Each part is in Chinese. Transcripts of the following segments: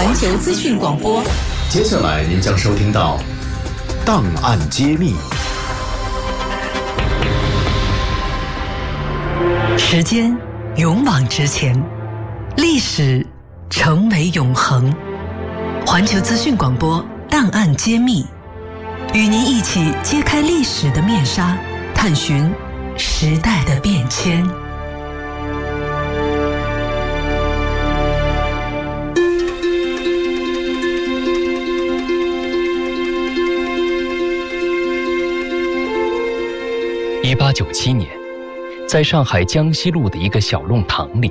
环球资讯广播。接下来您将收听到《档案揭秘》。时间勇往直前，历史成为永恒。环球资讯广播《档案揭秘》，与您一起揭开历史的面纱，探寻时代的变迁。1897年，在上海江西路的一个小弄堂里，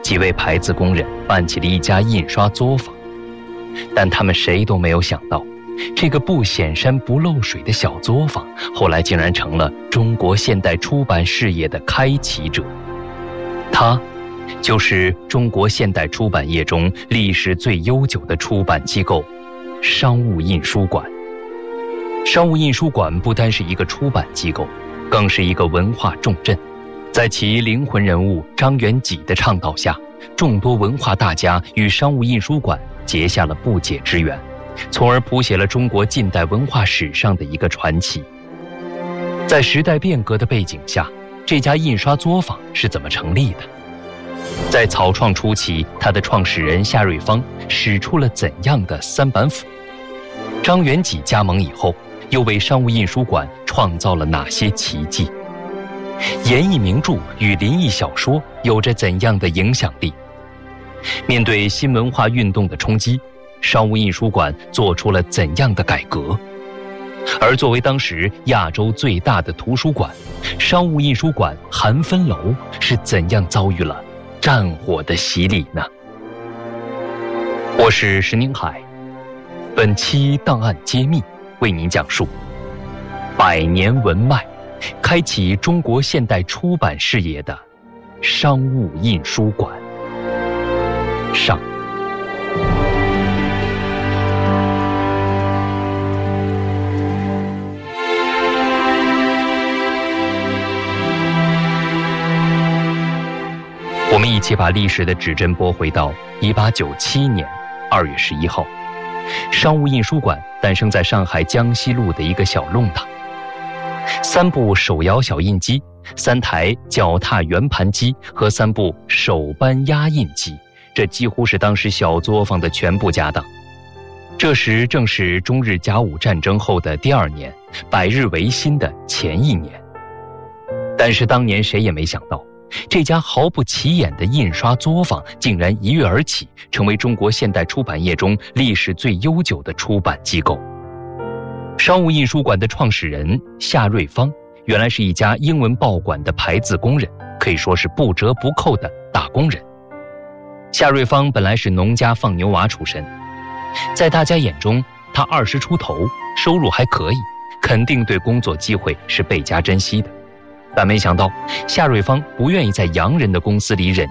几位排字工人办起了一家印刷作坊，但他们谁都没有想到，这个不显山不漏水的小作坊，后来竟然成了中国现代出版事业的开启者。它就是中国现代出版业中历史最悠久的出版机构——商务印书馆。商务印书馆不单是一个出版机构，更是一个文化重镇。在其灵魂人物张元济的倡导下，众多文化大家与商务印书馆结下了不解之缘，从而谱写了中国近代文化史上的一个传奇。在时代变革的背景下，这家印刷作坊是怎么成立的？在草创初期，它的创始人夏瑞芳使出了怎样的三板斧？张元济加盟以后，又为商务印书馆创造了哪些奇迹？演义名著与林异小说有着怎样的影响力？面对新文化运动的冲击，商务印书馆做出了怎样的改革？而作为当时亚洲最大的图书馆，商务印书馆含芬楼是怎样遭遇了战火的洗礼呢？我是石宁海，本期档案揭秘为您讲述百年文脉，开启中国现代出版事业的商务印书馆上。我们一起把历史的指针拨回到1897年2月11号，商务印书馆诞生在上海江西路的一个小弄堂。3部手摇小印机、3台脚踏圆盘机和3部手扳压印机，这几乎是当时小作坊的全部家当。这时正是中日甲午战争后的第2年，百日维新的前1年。但是当年谁也没想到，这家毫不起眼的印刷作坊竟然一跃而起，成为中国现代出版业中历史最悠久的出版机构。商务印书馆的创始人夏瑞芳原来是一家英文报馆的排字工人，可以说是不折不扣的打工人。夏瑞芳本来是农家放牛娃出身，在大家眼中，他20出头，收入还可以，肯定对工作机会是倍加珍惜的。但没想到，夏瑞芳不愿意在洋人的公司里忍气